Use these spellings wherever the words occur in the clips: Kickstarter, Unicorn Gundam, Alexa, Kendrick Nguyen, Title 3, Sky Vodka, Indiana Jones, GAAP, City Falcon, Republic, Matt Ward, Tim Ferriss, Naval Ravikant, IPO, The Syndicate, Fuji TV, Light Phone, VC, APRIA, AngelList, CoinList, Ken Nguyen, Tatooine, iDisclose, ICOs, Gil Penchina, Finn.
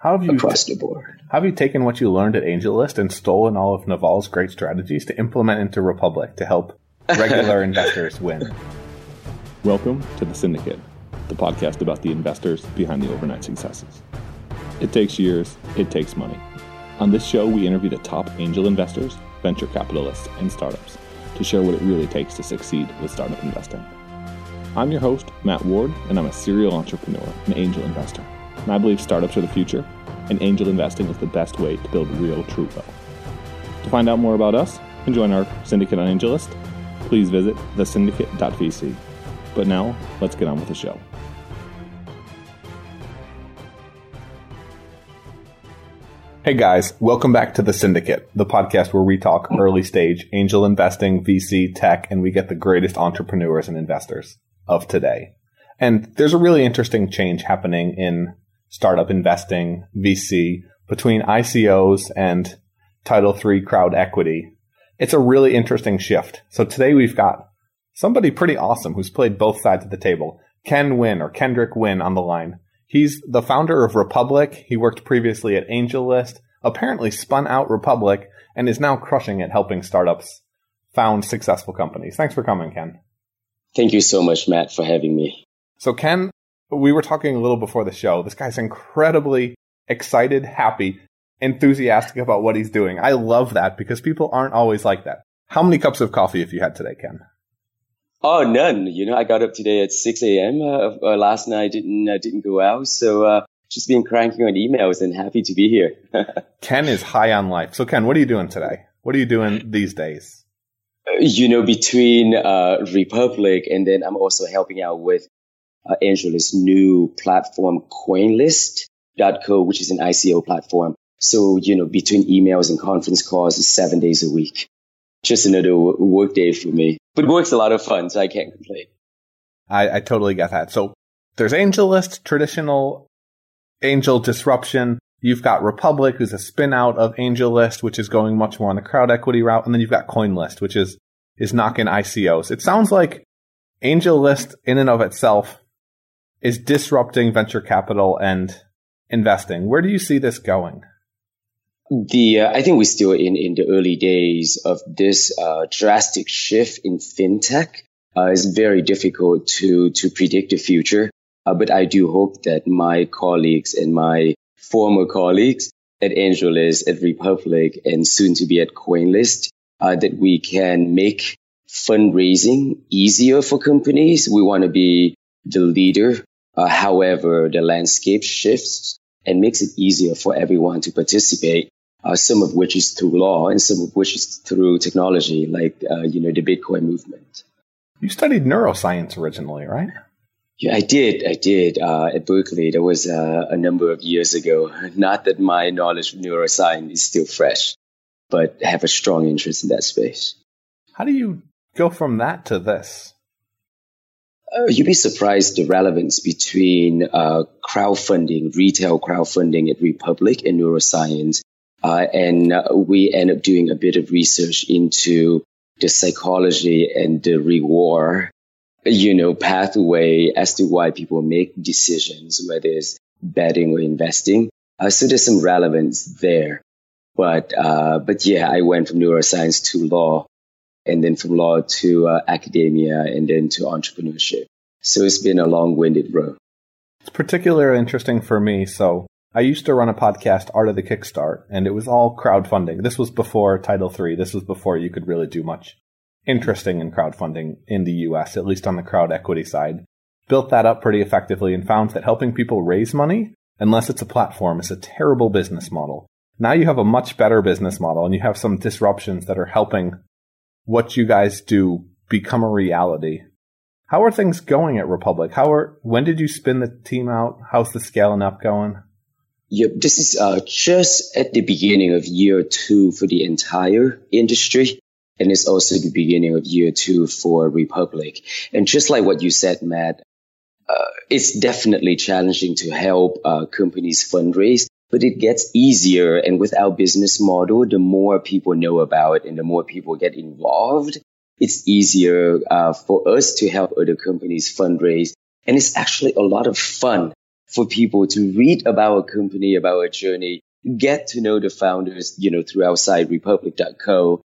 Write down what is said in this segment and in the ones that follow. How have you across the board? Have you taken what you learned at AngelList and stolen all of Naval's great strategies to implement into Republic to help regular investors win? Welcome to The Syndicate, the podcast about the investors behind the overnight successes. It takes years, it takes money. On this show, we interview the top angel investors, venture capitalists, and startups to share what it really takes to succeed with startup investing. I'm your host, Matt Ward, and I'm a serial entrepreneur and angel investor. And I believe startups are the future, and angel investing is the best way to build real, true wealth. To find out more about us and join our syndicate on AngelList, please visit thesyndicate.vc. But now, let's get on with the show. Hey guys, welcome back to The Syndicate, the podcast where we talk early stage angel investing, VC, tech, and we get the greatest entrepreneurs and investors of today. And there's a really interesting change happening in startup investing, VC, between ICOs and Title 3 crowd equity. It's a really interesting shift. So today we've got somebody pretty awesome who's played both sides of the table, Ken Nguyen or Kendrick Nguyen on the line. He's the founder of Republic. He worked previously at AngelList, apparently spun out Republic, and is now crushing it helping startups found successful companies. Thanks for coming, Ken. Thank you so much, Matt, for having me. So Ken, we were talking a little before the show. This guy's incredibly excited, happy, enthusiastic about what he's doing. I love that because people aren't always like that. How many cups of coffee have you had today, Ken? Oh, none. You know, I got up today at 6 a.m. Last night I didn't go out. So just been cranking on emails and happy to be here. Ken is high on life. So Ken, what are you doing today? What are you doing these days? You know, between Republic and then I'm also helping out with AngelList's new platform, CoinList.co, which is an ICO platform. So, you know, between emails and conference calls is 7 days a week. Just another work day for me. But work's a lot of fun, so I can't complain. I totally get that. So there's AngelList, traditional angel disruption. You've got Republic, who's a spin out of AngelList, which is going much more on the crowd equity route. And then you've got CoinList, which is knocking ICOs. It sounds like AngelList in and of itself is disrupting venture capital and investing. Where do you see this going? I think we're still in the early days of this drastic shift in fintech. It's very difficult to predict the future, but I do hope that my colleagues and my former colleagues at AngelList, at Republic, and soon to be at CoinList, that we can make fundraising easier for companies. We want to be the leader. However, the landscape shifts and makes it easier for everyone to participate, some of which is through law and some of which is through technology, like, the Bitcoin movement. You studied neuroscience originally, right? Yeah, I did at Berkeley. That was a number of years ago. Not that my knowledge of neuroscience is still fresh, but I have a strong interest in that space. How do you go from that to this? You'd be surprised the relevance between crowdfunding, retail crowdfunding at Republic and neuroscience. And we end up doing a bit of research into the psychology and the reward, pathway as to why people make decisions, whether it's betting or investing. So there's some relevance there. But yeah, I went from neuroscience to law. And then from law to academia, and then to entrepreneurship. So it's been a long-winded road. It's particularly interesting for me. So I used to run a podcast, Art of the Kickstart, and it was all crowdfunding. This was before Title 3. This was before you could really do much interesting in crowdfunding in the U.S., at least on the crowd equity side. Built that up pretty effectively and found that helping people raise money, unless it's a platform, is a terrible business model. Now you have a much better business model, and you have some disruptions that are helping what you guys do become a reality. How are things going at Republic? When did you spin the team out? How's the scaling up going? Yep, this is just at the beginning of year two for the entire industry. And it's also the beginning of year two for Republic. And just like what you said, Matt, it's definitely challenging to help companies fundraise. But it gets easier, and with our business model, the more people know about it and the more people get involved, it's easier for us to help other companies fundraise. And it's actually a lot of fun for people to read about our company, about our journey, get to know the founders, you know, through our site, republic.co,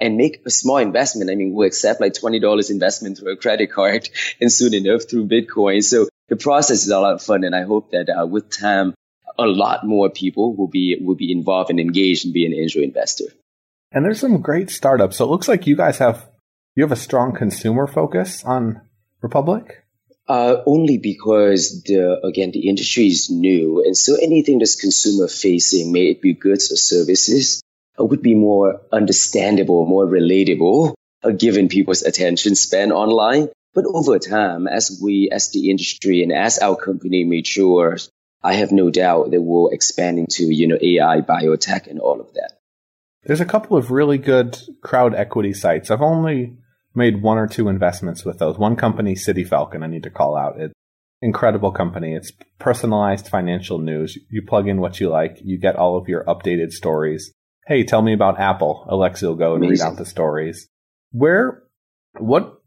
and make a small investment. I mean, we'll accept like $20 investment through a credit card and soon enough through Bitcoin. So the process is a lot of fun. And I hope that with time, a lot more people will be involved and engaged and be an angel investor. And there's some great startups. So it looks like you guys have a strong consumer focus on Republic. Only because the industry is new. And so anything that's consumer facing, may it be goods or services, would be more understandable, more relatable, given people's attention span online. But over time, as the industry and as our company matures, I have no doubt that we'll expand into, AI, biotech, and all of that. There's a couple of really good crowd equity sites. I've only made one or two investments with those. One company, City Falcon, I need to call out. It's an incredible company. It's personalized financial news. You plug in what you like. You get all of your updated stories. Hey, tell me about Apple. Alexa will go and read out the stories. Here's the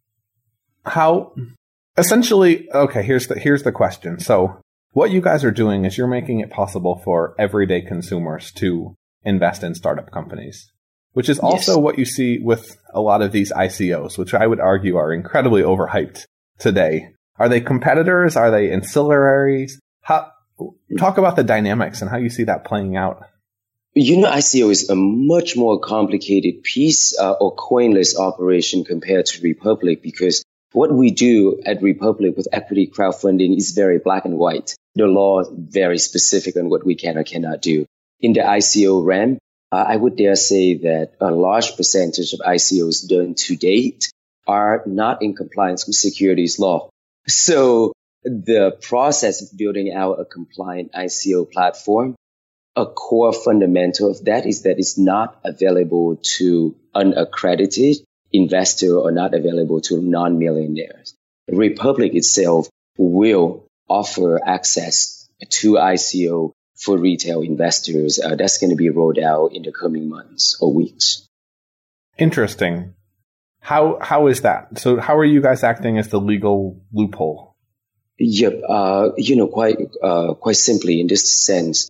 question. So what you guys are doing is you're making it possible for everyday consumers to invest in startup companies, which is also what you see with a lot of these ICOs, which I would argue are incredibly overhyped today. Are they competitors? Are they ancillaries? Talk about the dynamics and how you see that playing out. ICO is a much more complicated piece or CoinList operation compared to Republic, because what we do at Republic with equity crowdfunding is very black and white. The law is very specific on what we can or cannot do. In the ICO realm, I would dare say that a large percentage of ICOs done to date are not in compliance with securities law. So the process of building out a compliant ICO platform, a core fundamental of that is that it's not available to unaccredited investor or not available to non-millionaires. Republic itself will offer access to ICO for retail investors. That's going to be rolled out in the coming months or weeks. Interesting. How is that? So how are you guys acting as the legal loophole? Yep. Quite simply in this sense,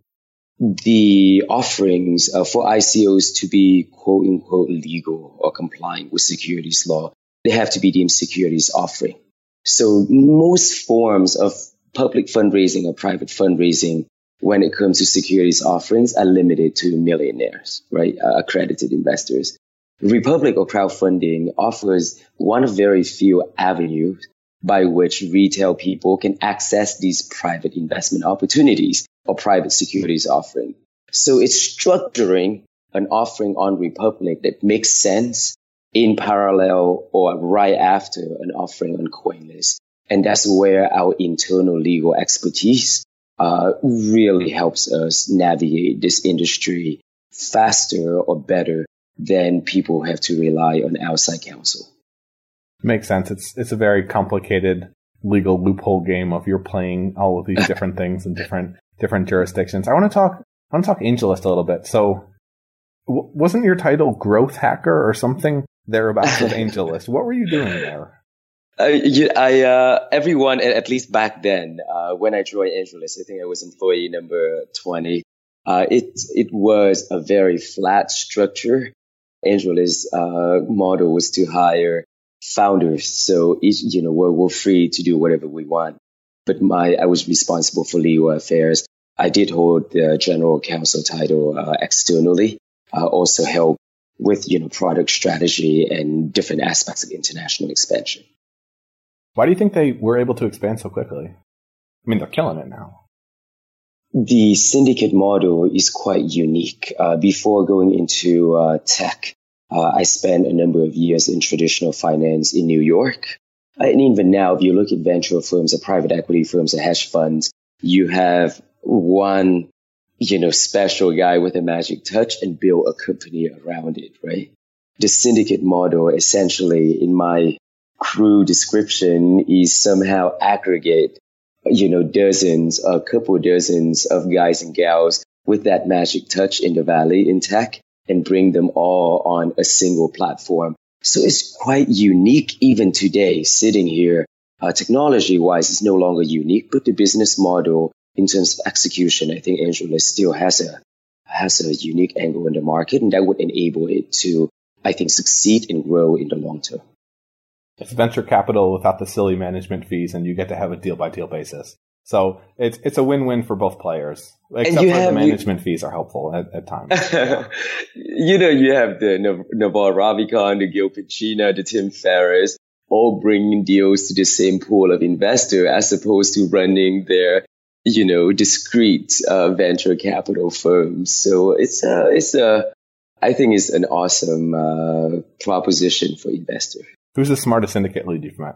the offerings for ICOs to be quote unquote legal or compliant with securities law, they have to be deemed securities offering. So most forms of public fundraising or private fundraising, when it comes to securities offerings, are limited to millionaires, right? Accredited investors. Republic or crowdfunding offers one of very few avenues by which retail people can access these private investment opportunities or private securities offering. So it's structuring an offering on Republic that makes sense in parallel or right after an offering on CoinList. And that's where our internal legal expertise really helps us navigate this industry faster or better than people have to rely on outside counsel. Makes sense. It's a very complicated legal loophole game of you're playing all of these different things in different jurisdictions. I want to talk AngelList a little bit. So wasn't your title Growth Hacker or something thereabouts with AngelList? What were you doing there? Everyone, at least back then, when I joined AngelList, I think I was employee number 20. It was a very flat structure. AngelList's model was to hire founders, so each, we're free to do whatever we want. But I was responsible for legal affairs. I did hold the general counsel title externally. I also helped with product strategy and different aspects of international expansion. Why do you think they were able to expand so quickly? I mean, they're killing it now. The syndicate model is quite unique. Before going into tech, I spent a number of years in traditional finance in New York. And even now, if you look at venture firms or private equity firms or hedge funds, you have one, special guy with a magic touch and build a company around it, right? The syndicate model essentially, in my crew description, is somehow aggregate, dozens, a couple dozens of guys and gals with that magic touch in the valley in tech and bring them all on a single platform. So it's quite unique even today, sitting here technology-wise, it's no longer unique, but the business model in terms of execution, I think AngelList still has a unique angle in the market, and that would enable it to, I think, succeed and grow in the long term. It's venture capital without the silly management fees, and you get to have a deal-by-deal basis. So it's a win-win for both players, except for the management fees are helpful at times. Yeah. You have the Naval Ravikant, the Gil Penchina, the Tim Ferriss, all bringing deals to the same pool of investor as opposed to running their, discrete venture capital firms. So I think it's an awesome proposition for investors. Who's the smartest syndicate lead you've met?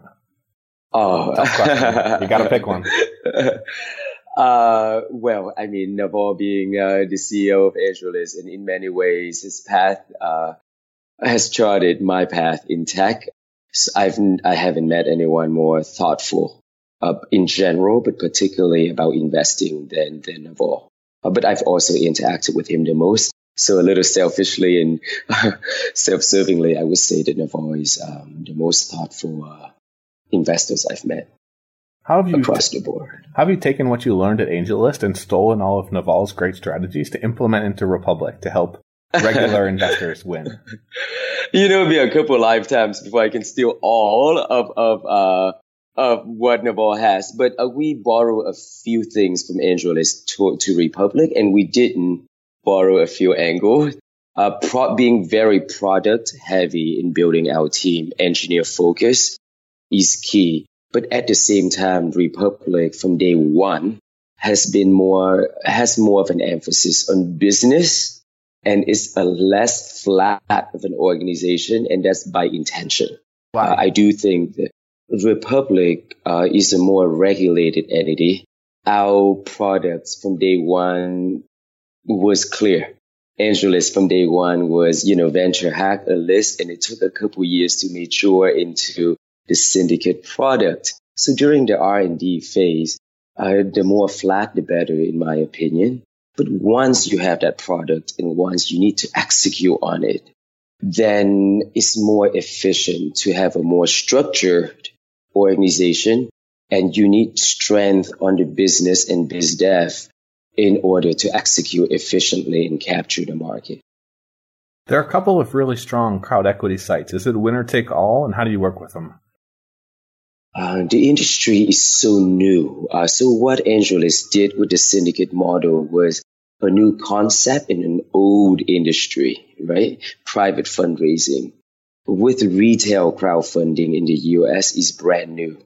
Oh, you got to pick one. Well, I mean, Naval being the CEO of AngelList, and in many ways, his path has charted my path in tech. So I haven't met anyone more thoughtful in general, but particularly about investing than Naval. But I've also interacted with him the most. So a little selfishly and self-servingly, I would say that Naval is the most thoughtful investors I've met across the board. Have you taken what you learned at AngelList and stolen all of Naval's great strategies to implement into Republic to help regular investors win? It'll be a couple lifetimes before I can steal all of what Naval has. But we borrow a few things from AngelList to Republic, and we didn't borrow a few angles. Being very product heavy in building our team, engineer focus is key. But at the same time, Republic from day one has more of an emphasis on business, and is a less flat of an organization, and that's by intention. Wow. I do think that Republic is a more regulated entity. Our products from day one was clear. AngelList from day one was, venture hack a list, and it took a couple years to mature into the syndicate product. So during the R&D phase, the more flat, the better, in my opinion. But once you have that product and once you need to execute on it, then it's more efficient to have a more structured organization, and you need strength on the business and biz dev in order to execute efficiently and capture the market. There are a couple of really strong crowd equity sites. Is it winner take all, and how do you work with them? The industry is so new. So what AngelList did with the syndicate model was a new concept in an old industry, right? Private fundraising with retail crowdfunding in the US is brand new.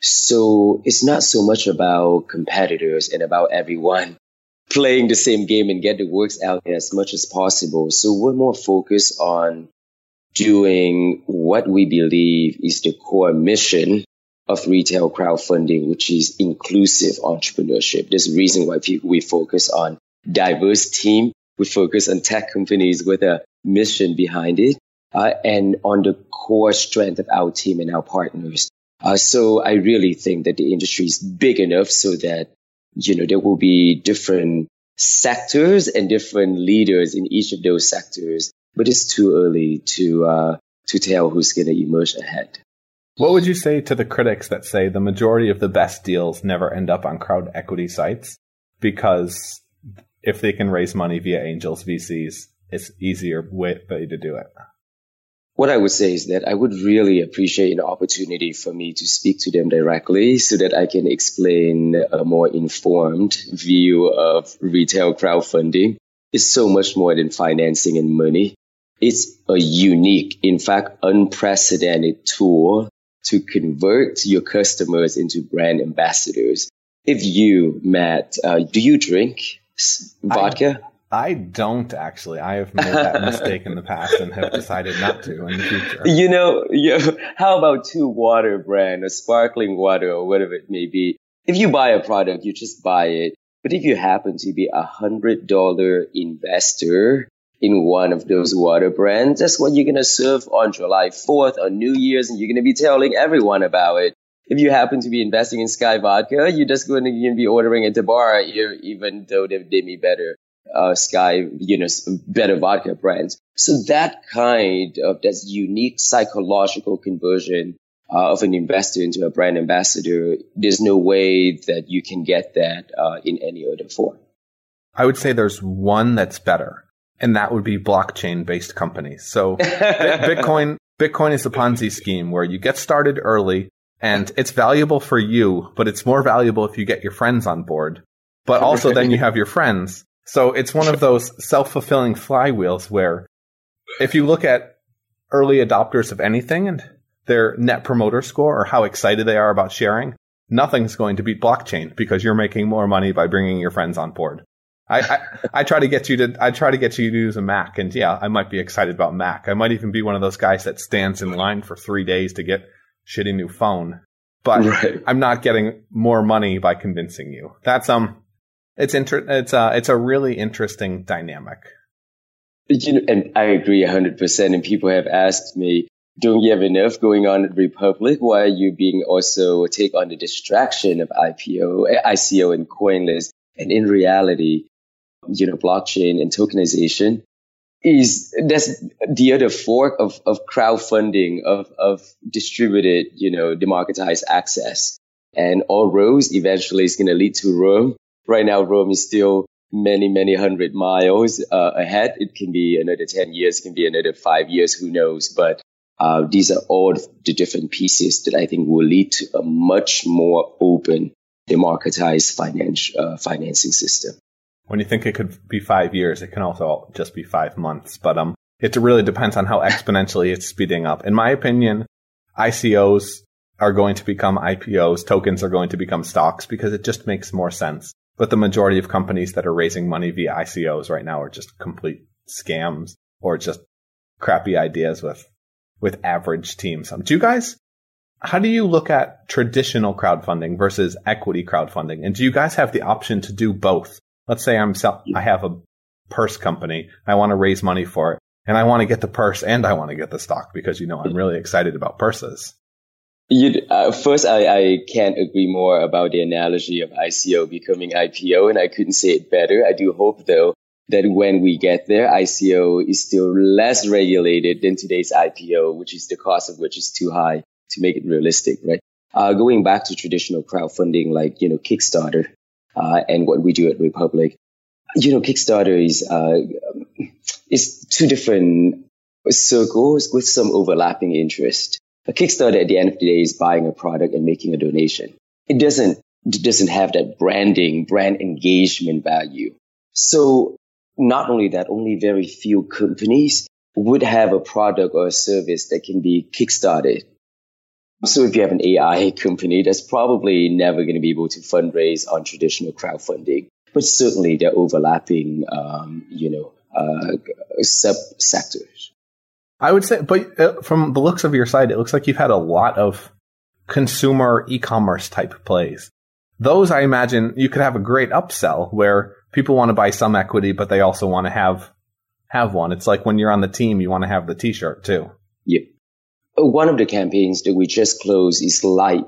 So it's not so much about competitors and about everyone playing the same game and get the works out there as much as possible. So we're more focused on doing what we believe is the core mission of retail crowdfunding, which is inclusive entrepreneurship. There's a reason why we focus on diverse team. We focus on tech companies with a mission behind it, and on the core strength of our team and our partners. So I really think that the industry is big enough so that there will be different sectors and different leaders in each of those sectors, but it's too early to tell who's going to emerge ahead. What would you say to the critics that say the majority of the best deals never end up on crowd equity sites because if they can raise money via angels, VCs, it's easier way to do it? What I would say is that I would really appreciate an opportunity for me to speak to them directly so that I can explain a more informed view of retail crowdfunding. It's so much more than financing and money. It's a unique, in fact, unprecedented tool to convert your customers into brand ambassadors. If you, Matt, do you drink vodka? I don't actually. I have made that mistake in the past and have decided not to in the future. How about 2 water brand or sparkling water or whatever it may be? If you buy a product, you just buy it. But if you happen to be $100 investor in one of those water brands, that's what you're going to serve on July 4th on New Year's, and you're going to be telling everyone about it. If you happen to be investing in Sky Vodka, you're just going to be ordering at the bar, even though they did me better. Sky, better vodka brands. So that kind of unique psychological conversion of an investor into a brand ambassador, there's no way that you can get that in any other form. I would say there's one that's better, and that would be blockchain-based companies. So Bitcoin is a Ponzi scheme where you get started early, and it's valuable for you, but it's more valuable if you get your friends on board. But also then you have your friends. So it's one of those self-fulfilling flywheels where if you look at early adopters of anything and their net promoter score or how excited they are about sharing, nothing's going to beat blockchain because you're making more money by bringing your friends on board. I try to get you to use a Mac, and yeah, I might be excited about Mac. I might even be one of those guys that stands in line for 3 days to get shitty new phone, but right. I'm not getting more money by convincing you. That's it's a really interesting dynamic. You know, and I agree 100%. And people have asked me, don't you have enough going on at Republic? Why are you being also take on the distraction of ICO and CoinList? And in reality, you know, blockchain and tokenization that's the other fork of crowdfunding, of distributed, you know, democratized access. And all roads eventually is going to lead to Rome. Right now, Rome is still many, many hundred miles ahead. It can be another 10 years, it can be another 5 years, who knows. But these are all the different pieces that I think will lead to a much more open, democratized financing system. When you think it could be 5 years, it can also just be 5 months. But it really depends on how exponentially it's speeding up. In my opinion, ICOs are going to become IPOs. Tokens are going to become stocks because it just makes more sense. But the majority of companies that are raising money via ICOs right now are just complete scams or just crappy ideas with average teams. Do you guys? How do you look at traditional crowdfunding versus equity crowdfunding? And do you guys have the option to do both? Let's say I have a purse company. I want to raise money for it, and I want to get the purse and I want to get the stock because, you know, I'm really excited about purses. First, I can't agree more about the analogy of ICO becoming IPO, and I couldn't say it better. I do hope, though, that when we get there, ICO is still less regulated than today's IPO, which is the cost of which is too high to make it realistic, right? Going back to traditional crowdfunding, like, you know, Kickstarter and what we do at Republic, you know, Kickstarter is two different circles with some overlapping interest. A Kickstarter at the end of the day is buying a product and making a donation. It doesn't have that brand engagement value. So not only that, only very few companies would have a product or a service that can be kickstarted. So if you have an AI company, that's probably never going to be able to fundraise on traditional crowdfunding. But certainly they're overlapping, sub-sectors. I would say, but from the looks of your site, it looks like you've had a lot of consumer e-commerce type plays. Those, I imagine, you could have a great upsell where people want to buy some equity, but they also want to have one. It's like when you're on the team, you want to have the T-shirt too. Yeah. One of the campaigns that we just closed is the Light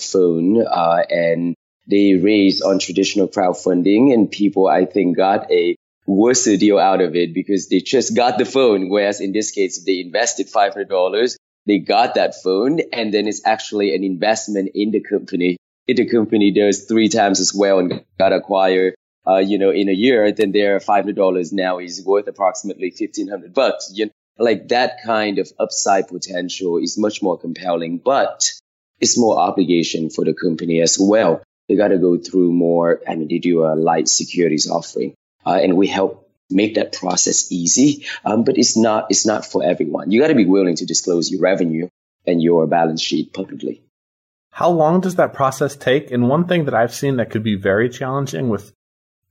Phone, and they raised on traditional crowdfunding, and people, I think, got a worse deal out of it because they just got the phone, whereas in this case, if they invested $500, they got that phone, and then it's actually an investment in the company. If the company does 3 times as well and got acquired, in a year, then their $500 now is worth approximately $1,500. You know? Like, that kind of upside potential is much more compelling, but it's more obligation for the company as well. They got to go through more. I mean, they do a light securities offering, and we help make that process easy. But it's not for everyone. You got to be willing to disclose your revenue and your balance sheet publicly. How long does that process take? And one thing that I've seen that could be very challenging with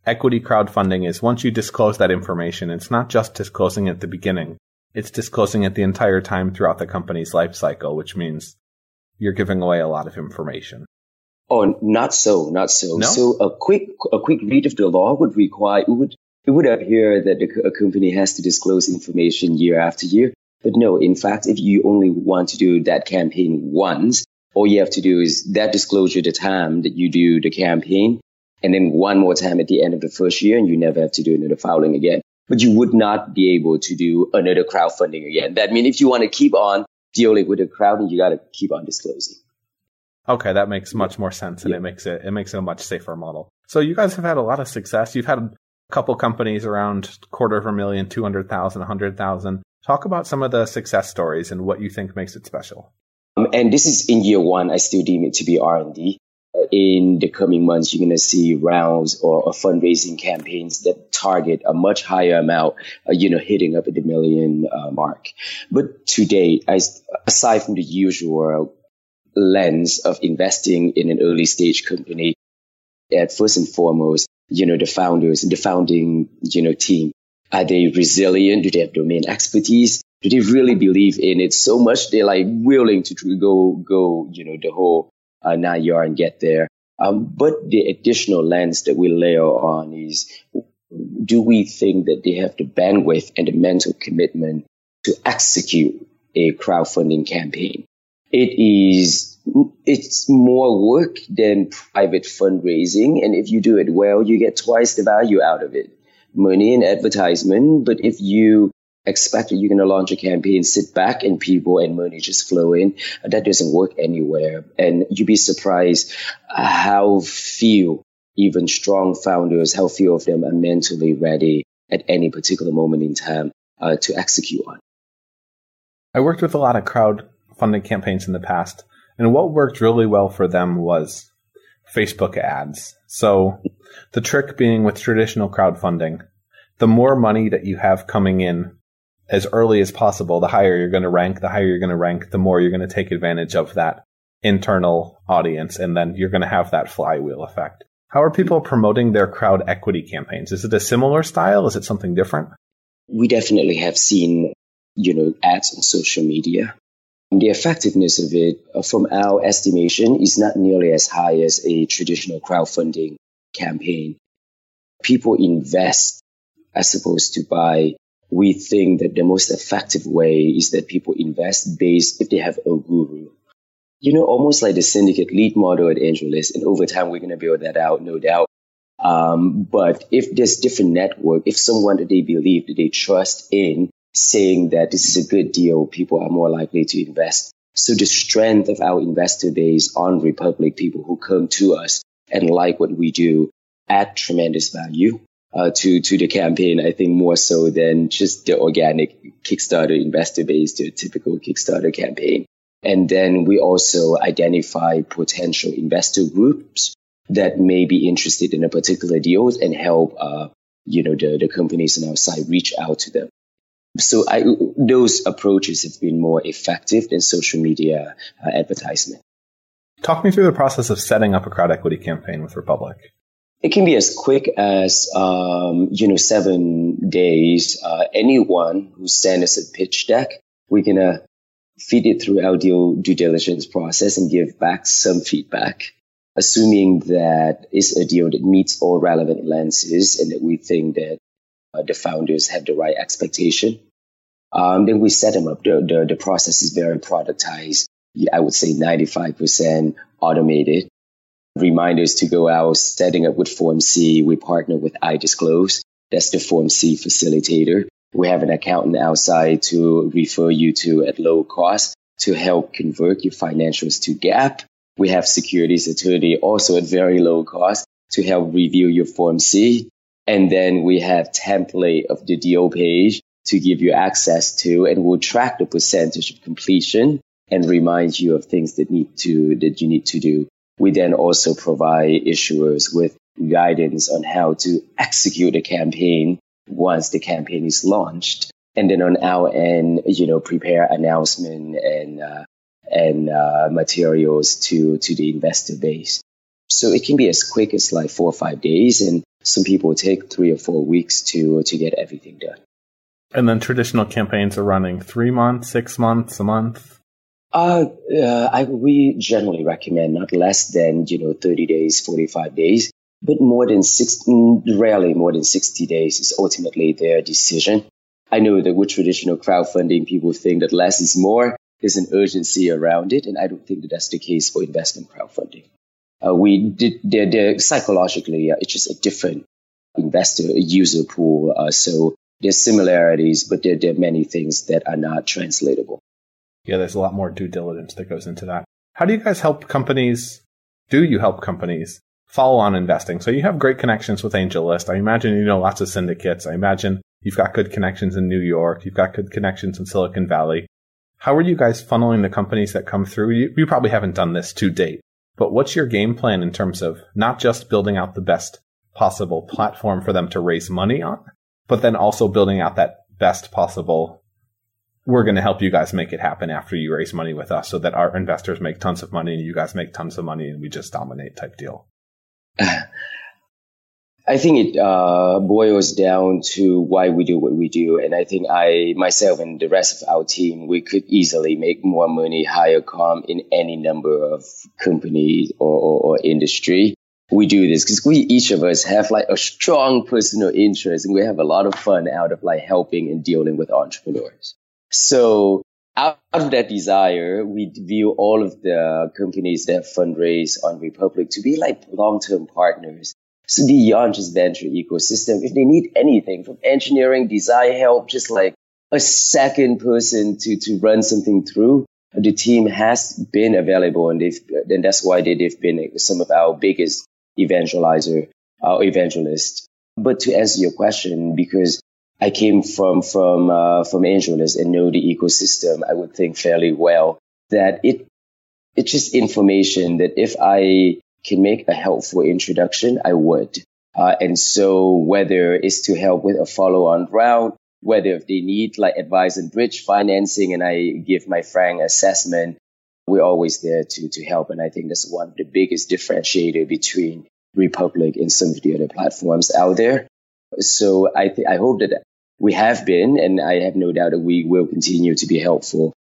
equity crowdfunding is once you disclose that information, it's not just disclosing at the beginning. It's disclosing it the entire time throughout the company's life cycle, which means you're giving away a lot of information. Oh, not so. No? So a quick read of the law would require it would appear that a company has to disclose information year after year. But no, in fact, if you only want to do that campaign once, all you have to do is that disclosure the time that you do the campaign, and then one more time at the end of the first year, and you never have to do another filing again. But you would not be able to do another crowdfunding again. That means if you want to keep on dealing with the crowd, and you got to keep on disclosing. Okay, that makes much more sense, and it makes it a much safer model. So you guys have had a lot of success. You've had a couple companies around $250,000, 200,000, 100,000. Talk about some of the success stories and what you think makes it special. And this is in year one. I still deem it to be R&D. In the coming months, you're going to see rounds or fundraising campaigns that target a much higher amount, hitting up at the million mark. But today, aside from the usual lens of investing in an early stage company, at first and foremost, the founders and the founding, team, are they resilient? Do they have domain expertise? Do they really believe in it so much they're like willing to go, the whole 9 yards and get there? But the additional lens that we layer on is, do we think that they have the bandwidth and the mental commitment to execute a crowdfunding campaign? It's more work than private fundraising. And if you do it well, you get twice the value out of it. Money and advertisement. But if you expect that you're going to launch a campaign, sit back and people and money just flow in, that doesn't work anywhere. And you'd be surprised how few, even strong founders, how few of them are mentally ready at any particular moment in time to execute on. I worked with a lot of crowdfunding campaigns in the past, and what worked really well for them was Facebook ads. So the trick being with traditional crowdfunding, the more money that you have coming in as early as possible, the higher you're going to rank, the more you're going to take advantage of that internal audience. And then you're going to have that flywheel effect. How are people promoting their crowd equity campaigns? Is it a similar style? Is it something different? We definitely have seen, ads on social media. The effectiveness of it, from our estimation, is not nearly as high as a traditional crowdfunding campaign. People invest as opposed to buy. We think that the most effective way is that people invest based if they have a guru. Almost like the syndicate lead model at AngelList, and over time we're going to build that out, no doubt. But if there's different network, if someone that they believe, that they trust in, saying that this is a good deal, people are more likely to invest. So the strength of our investor base on Republic, people who come to us and like what we do, add tremendous value to the campaign, I think more so than just the organic Kickstarter investor base, the typical Kickstarter campaign. And then we also identify potential investor groups that may be interested in a particular deal and help the companies on our side reach out to them. So those approaches have been more effective than social media advertisement. Talk me through the process of setting up a crowd equity campaign with Republic. It can be as quick as 7 days. Anyone who sends us a pitch deck, we're going to feed it through our due diligence process and give back some feedback, assuming that it's a deal that meets all relevant lenses and that we think that the founders have the right expectation. Then we set them up. The process is very productized. I would say 95% automated. Reminders to go out, setting up with Form C. We partner with iDisclose. That's the Form C facilitator. We have an accountant outside to refer you to at low cost to help convert your financials to GAAP. We have securities attorney also at very low cost to help review your Form C. And then we have template of the deal page to give you access to, and we'll track the percentage of completion and remind you of things that you need to do. We then also provide issuers with guidance on how to execute a campaign once the campaign is launched. And then on our end, prepare announcement and materials to the investor base. So it can be as quick as like 4 or 5 days, and some people take 3 or 4 weeks to get everything done. And then traditional campaigns are running 3 months, 6 months, a month? We generally recommend not less than 30 days, 45 days, but rarely more than 60 days is ultimately their decision. I know that with traditional crowdfunding, people think that less is more. There's an urgency around it, and I don't think that that's the case for investment crowdfunding. Psychologically, it's just a different investor user pool. So there's similarities, but there are many things that are not translatable. yeah, there's a lot more due diligence that goes into that. How do you guys help companies? Do you help companies follow on investing? So you have great connections with AngelList. I imagine you know lots of syndicates. I imagine you've got good connections in New York. You've got good connections in Silicon Valley. How are you guys funneling the companies that come through? You probably haven't done this to date, but what's your game plan in terms of not just building out the best possible platform for them to raise money on, but then also building out that best possible, we're going to help you guys make it happen after you raise money with us so that our investors make tons of money and you guys make tons of money and we just dominate type deal? I think it boils down to why we do what we do. And I think I, myself and the rest of our team, we could easily make more money, higher comp in any number of companies or industry. We do this because we, each of us, have like a strong personal interest and we have a lot of fun out of like helping and dealing with entrepreneurs. So out of that desire, we view all of the companies that fundraise on Republic to be like long-term partners. So beyond just venture ecosystem, if they need anything from engineering, design help, just like a second person to run something through, the team has been available. And that's why they've been some of our biggest evangelists. But to answer your question, because I came from AngelList and know the ecosystem, I would think fairly well that it's just information that if I can make a helpful introduction, I would. And so whether it's to help with a follow-on round, whether if they need like advice and bridge financing, and I give my frank assessment, we're always there to help. And I think that's one of the biggest differentiator between Republic and some of the other platforms out there. So I hope that we have been, and I have no doubt that we will continue to be helpful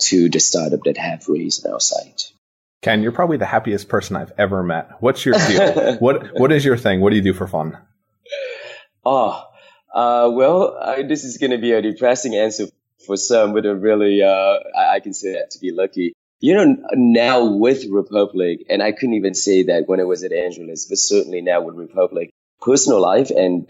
to the startup that have raised our site. Ken, you're probably the happiest person I've ever met. What's your deal? What is your thing? What do you do for fun? This is going to be a depressing answer for some, but I consider that to be lucky. You know, now with Republic, and I couldn't even say that when I was at AngelList, but certainly now with Republic, personal life and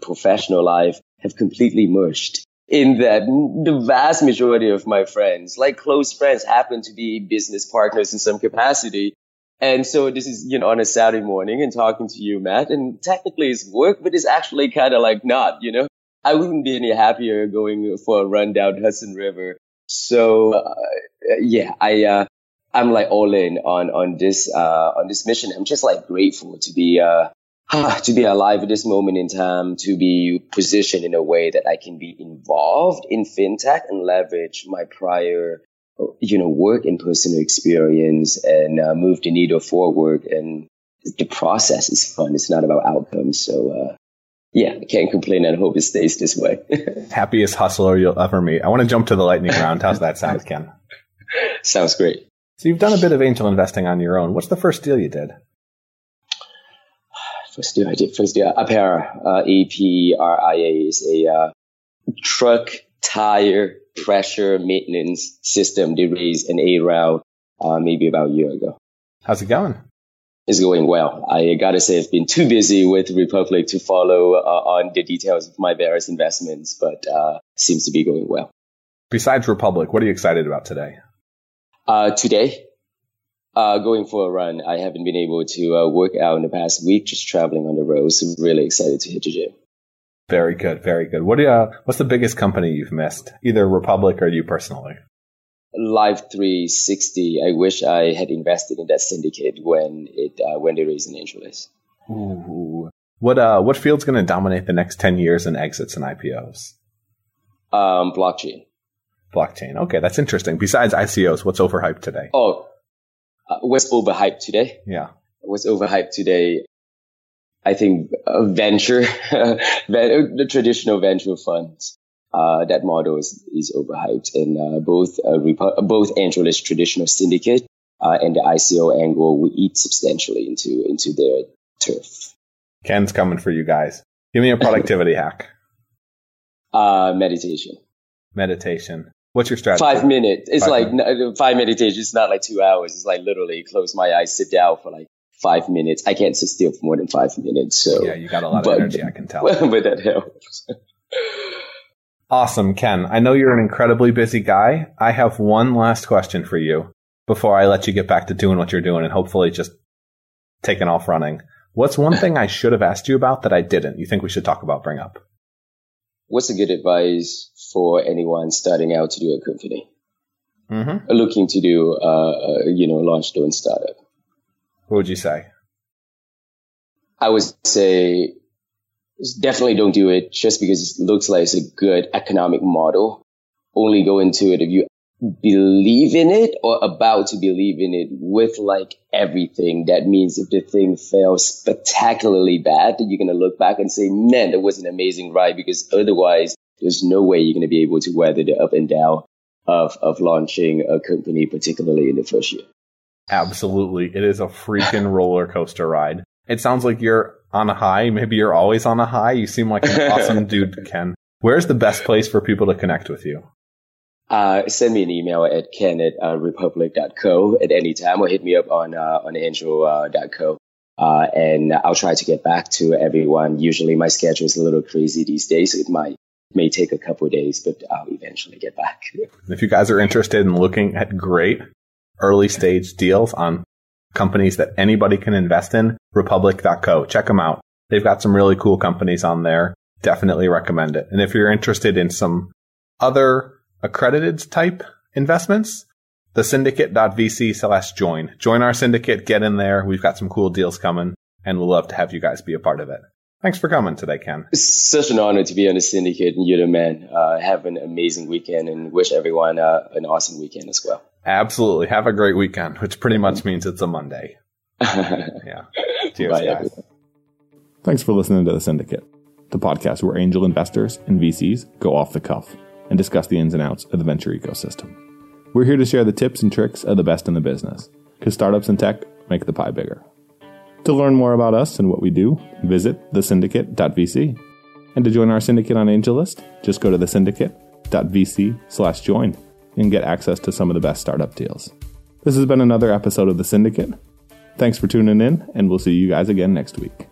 professional life have completely merged. In that the vast majority of my friends, like close friends, happen to be business partners in some capacity. And so this is, you know, on a Saturday morning and talking to you, Matt, and technically it's work, but it's actually kind of like not, you know, I wouldn't be any happier going for a run down Hudson River. So I'm like all in on this mission. I'm just like grateful to be alive at this moment in time, to be positioned in a way that I can be involved in fintech and leverage my prior, you know, work and personal experience and move the needle forward. And the process is fun. It's not about outcomes. So, I can't complain and hope it stays this way. Happiest hustler you'll ever meet. I want to jump to the lightning round. How's that sound, Ken? Sounds great. So you've done a bit of angel investing on your own. What's the first deal you did? First deal, APRIA, APRIA is a truck tire pressure maintenance system. They raised an A round maybe about a year ago. How's it going? It's going well. I got to say, I've been too busy with Republic to follow on the details of my various investments, but seems to be going well. Besides Republic, what are you excited about today? Going for a run. I haven't been able to work out in the past week, just traveling on the road. So really excited to hit the gym. Very good. Very good. What's the biggest company you've missed, either Republic or you personally? Live 360. I wish I had invested in that syndicate when they raised an AngelList. Ooh. What field's going to dominate the next 10 years in exits and IPOs? Blockchain. Okay. That's interesting. Besides ICOs, what's overhyped today? What's overhyped today? Yeah. What's overhyped today? I think venture, the traditional venture funds, that model is overhyped. And both AngelList traditional syndicate and the ICO angle will eat substantially into their turf. Ken's coming for you guys. Give me a productivity hack. Meditation. What's your strategy? 5 minutes. It's five meditations. It's not like 2 hours. It's like literally close my eyes, sit down for like 5 minutes. I can't sit still for more than 5 minutes. So yeah, you got a lot of energy, I can tell. But that helps. Awesome, Ken. I know you're an incredibly busy guy. I have one last question for you before I let you get back to doing what you're doing and hopefully just taking off running. What's one thing I should have asked you about that I didn't? You think we should talk about, bring up? What's a good advice for anyone starting out to do a company? Mm-hmm. Or looking to do, launch their own startup? What would you say? I would say definitely don't do it just because it looks like it's a good economic model. Only go into it if you believe in it or about to believe in it with like everything. That means if the thing fails spectacularly bad, then you're going to look back and say, man, that was an amazing ride, because otherwise there's no way you're going to be able to weather the up and down of launching a company, particularly in the first year. Absolutely. It is a freaking roller coaster ride. It sounds like you're on a high. Maybe you're always on a high. You seem like an awesome dude, Ken. Where's the best place for people to connect with you? Send me an email at ken@republic.co at any time, or hit me up on angel.co. And I'll try to get back to everyone. Usually my schedule is a little crazy these days. It may take a couple of days, but I'll eventually get back. If you guys are interested in looking at great early stage deals on companies that anybody can invest in, republic.co. Check them out. They've got some really cool companies on there. Definitely recommend it. And if you're interested in some other accredited type investments, the syndicate.vc/join. Join our syndicate. Get in there. We've got some cool deals coming, and we'll love to have you guys be a part of it. Thanks for coming today, Ken. It's such an honor to be on the syndicate, and you're the man. Have an amazing weekend, and wish everyone an awesome weekend as well. Absolutely. Have a great weekend, which pretty much means it's a Monday. Yeah. Cheers, bye, guys. Everyone. Thanks for listening to The Syndicate, the podcast where angel investors and VCs go off the cuff and discuss the ins and outs of the venture ecosystem. We're here to share the tips and tricks of the best in the business, because startups and tech make the pie bigger. To learn more about us and what we do, visit thesyndicate.vc. And to join our syndicate on AngelList, just go to thesyndicate.vc/join. and get access to some of the best startup deals. This has been another episode of The Syndicate. Thanks for tuning in, and we'll see you guys again next week.